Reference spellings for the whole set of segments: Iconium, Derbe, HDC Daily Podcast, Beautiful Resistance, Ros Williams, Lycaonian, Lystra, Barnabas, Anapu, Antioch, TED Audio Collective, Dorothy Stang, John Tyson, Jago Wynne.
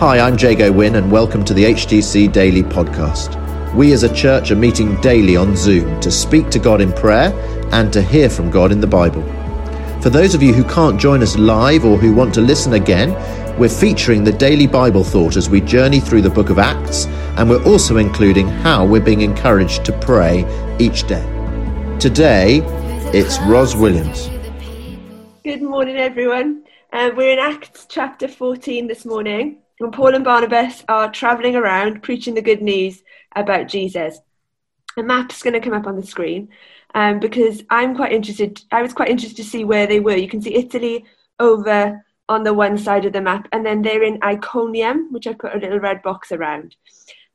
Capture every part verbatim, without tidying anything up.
Hi, I'm Jago Wynne and welcome to the H D C Daily Podcast. We as a church are meeting daily on Zoom to speak to God in prayer and to hear from God in the Bible. For those of you who can't join us live or who want to listen again, we're featuring the Daily Bible Thought as we journey through the book of Acts, and we're also including how we're being encouraged to pray each day. Today, it's Ros Williams. Good morning, everyone. Um, we're in Acts chapter fourteen this morning, and Paul and Barnabas are travelling around preaching the good news about Jesus. A map's going to come up on the screen um, because I'm quite interested. I was quite interested to see where they were. You can see Italy over on the one side of the map, and then they're in Iconium, which I put a little red box around.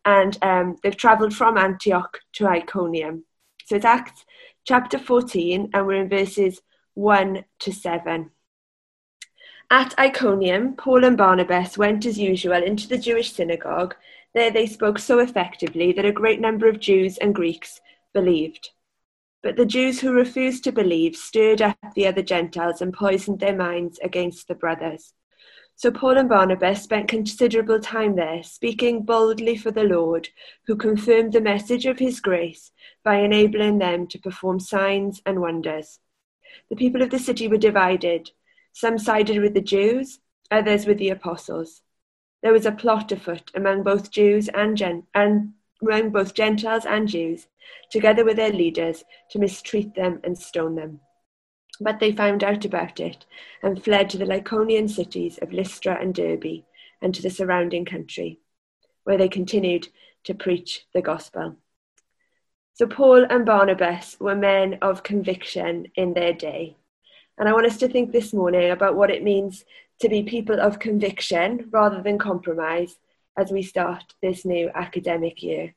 And um, they've travelled from Antioch to Iconium. So it's Acts chapter fourteen, and we're in verses one to seven. At Iconium, Paul and Barnabas went as usual into the Jewish synagogue. There they spoke so effectively that a great number of Jews and Greeks believed. But the Jews who refused to believe stirred up the other Gentiles and poisoned their minds against the brothers. So Paul and Barnabas spent considerable time there, speaking boldly for the Lord, who confirmed the message of his grace by enabling them to perform signs and wonders. The people of the city were divided. Some sided with the Jews, others with the apostles. There was a plot afoot among both Jews and, Gen- and among both Gentiles and Jews, together with their leaders, to mistreat them and stone them. But they found out about it and fled to the Lycaonian cities of Lystra and Derbe and to the surrounding country, where they continued to preach the gospel. So Paul and Barnabas were men of conviction in their day. And I want us to think this morning about what it means to be people of conviction rather than compromise as we start this new academic year.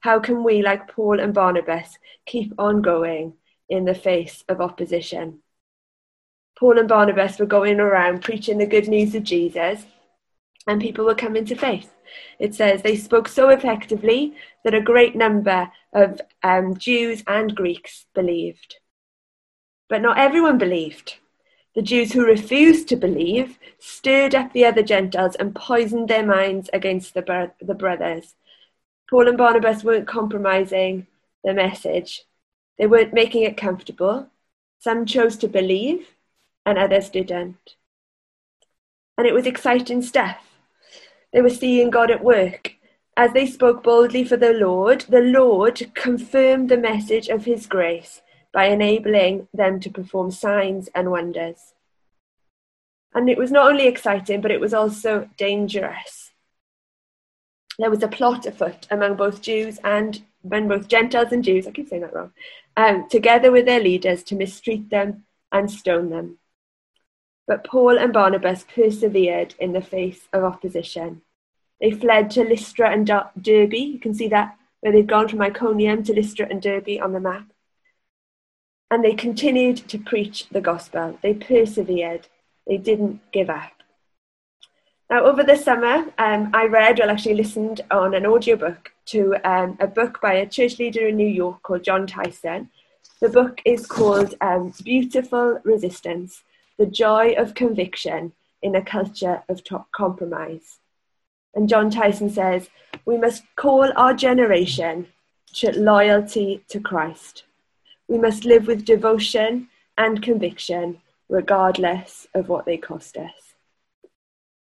How can we, like Paul and Barnabas, keep on going in the face of opposition? Paul and Barnabas were going around preaching the good news of Jesus, and people were coming to faith. It says they spoke so effectively that a great number of um, Jews and Greeks believed. But not everyone believed. The Jews who refused to believe stirred up the other Gentiles and poisoned their minds against the, bro- the brothers. Paul and Barnabas weren't compromising the message. They weren't making it comfortable. Some chose to believe and others didn't. And it was exciting stuff. They were seeing God at work. As they spoke boldly for the Lord, the Lord confirmed the message of his grace by enabling them to perform signs and wonders. And it was not only exciting, but it was also dangerous. There was a plot afoot among both Jews and among both Gentiles and Jews, I keep saying that wrong, um, together with their leaders to mistreat them and stone them. But Paul and Barnabas persevered in the face of opposition. They fled to Lystra and Derbe. You can see that where they've gone from Iconium to Lystra and Derbe on the map. And they continued to preach the gospel. They persevered. They didn't give up. Now, over the summer, um, I read, well, actually listened on an audiobook to um, a book by a church leader in New York called John Tyson. The book is called um, Beautiful Resistance, The Joy of Conviction in a Culture of Top Compromise. And John Tyson says, "We must call our generation to loyalty to Christ. We must live with devotion and conviction, regardless of what they cost us."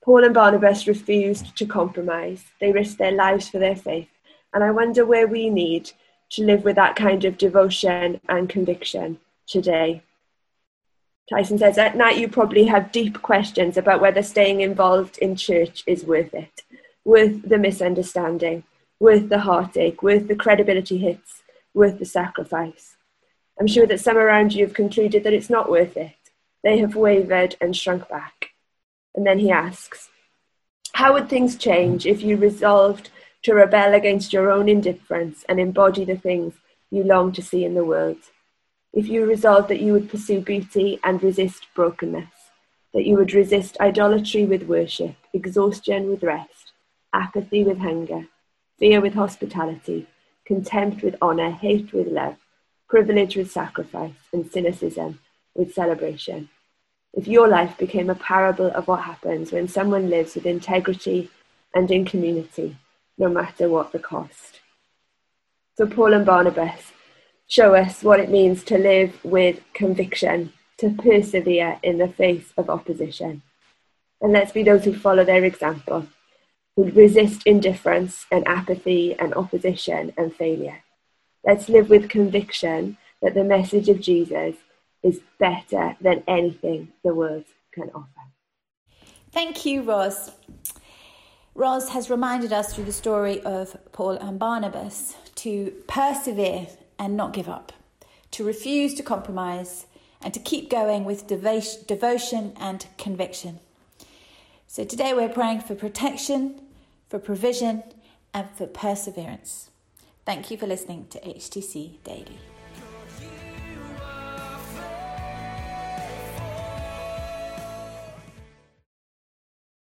Paul and Barnabas refused to compromise. They risked their lives for their faith. And I wonder where we need to live with that kind of devotion and conviction today. Tyson says, "At night you probably have deep questions about whether staying involved in church is worth it, worth the misunderstanding, worth the heartache, worth the credibility hits, worth the sacrifice. I'm sure that some around you have concluded that it's not worth it. They have wavered and shrunk back." And then he asks, "How would things change if you resolved to rebel against your own indifference and embody the things you long to see in the world? If you resolved that you would pursue beauty and resist brokenness, that you would resist idolatry with worship, exhaustion with rest, apathy with hunger, fear with hospitality, contempt with honour, hate with love, privilege with sacrifice, and cynicism with celebration. if your life became a parable of what happens when someone lives with integrity and in community, no matter what the cost. So Paul and Barnabas show us what it means to live with conviction, to persevere in the face of opposition. And let's be those who follow their example, who resist indifference and apathy and opposition and failure. Let's live with conviction that the message of Jesus is better than anything the world can offer. Thank you, Ros. Ros has reminded us through the story of Paul and Barnabas to persevere and not give up, to refuse to compromise, and to keep going with devotion and conviction. So today we're praying for protection, for provision, and for perseverance. Thank you for listening to H D C Daily.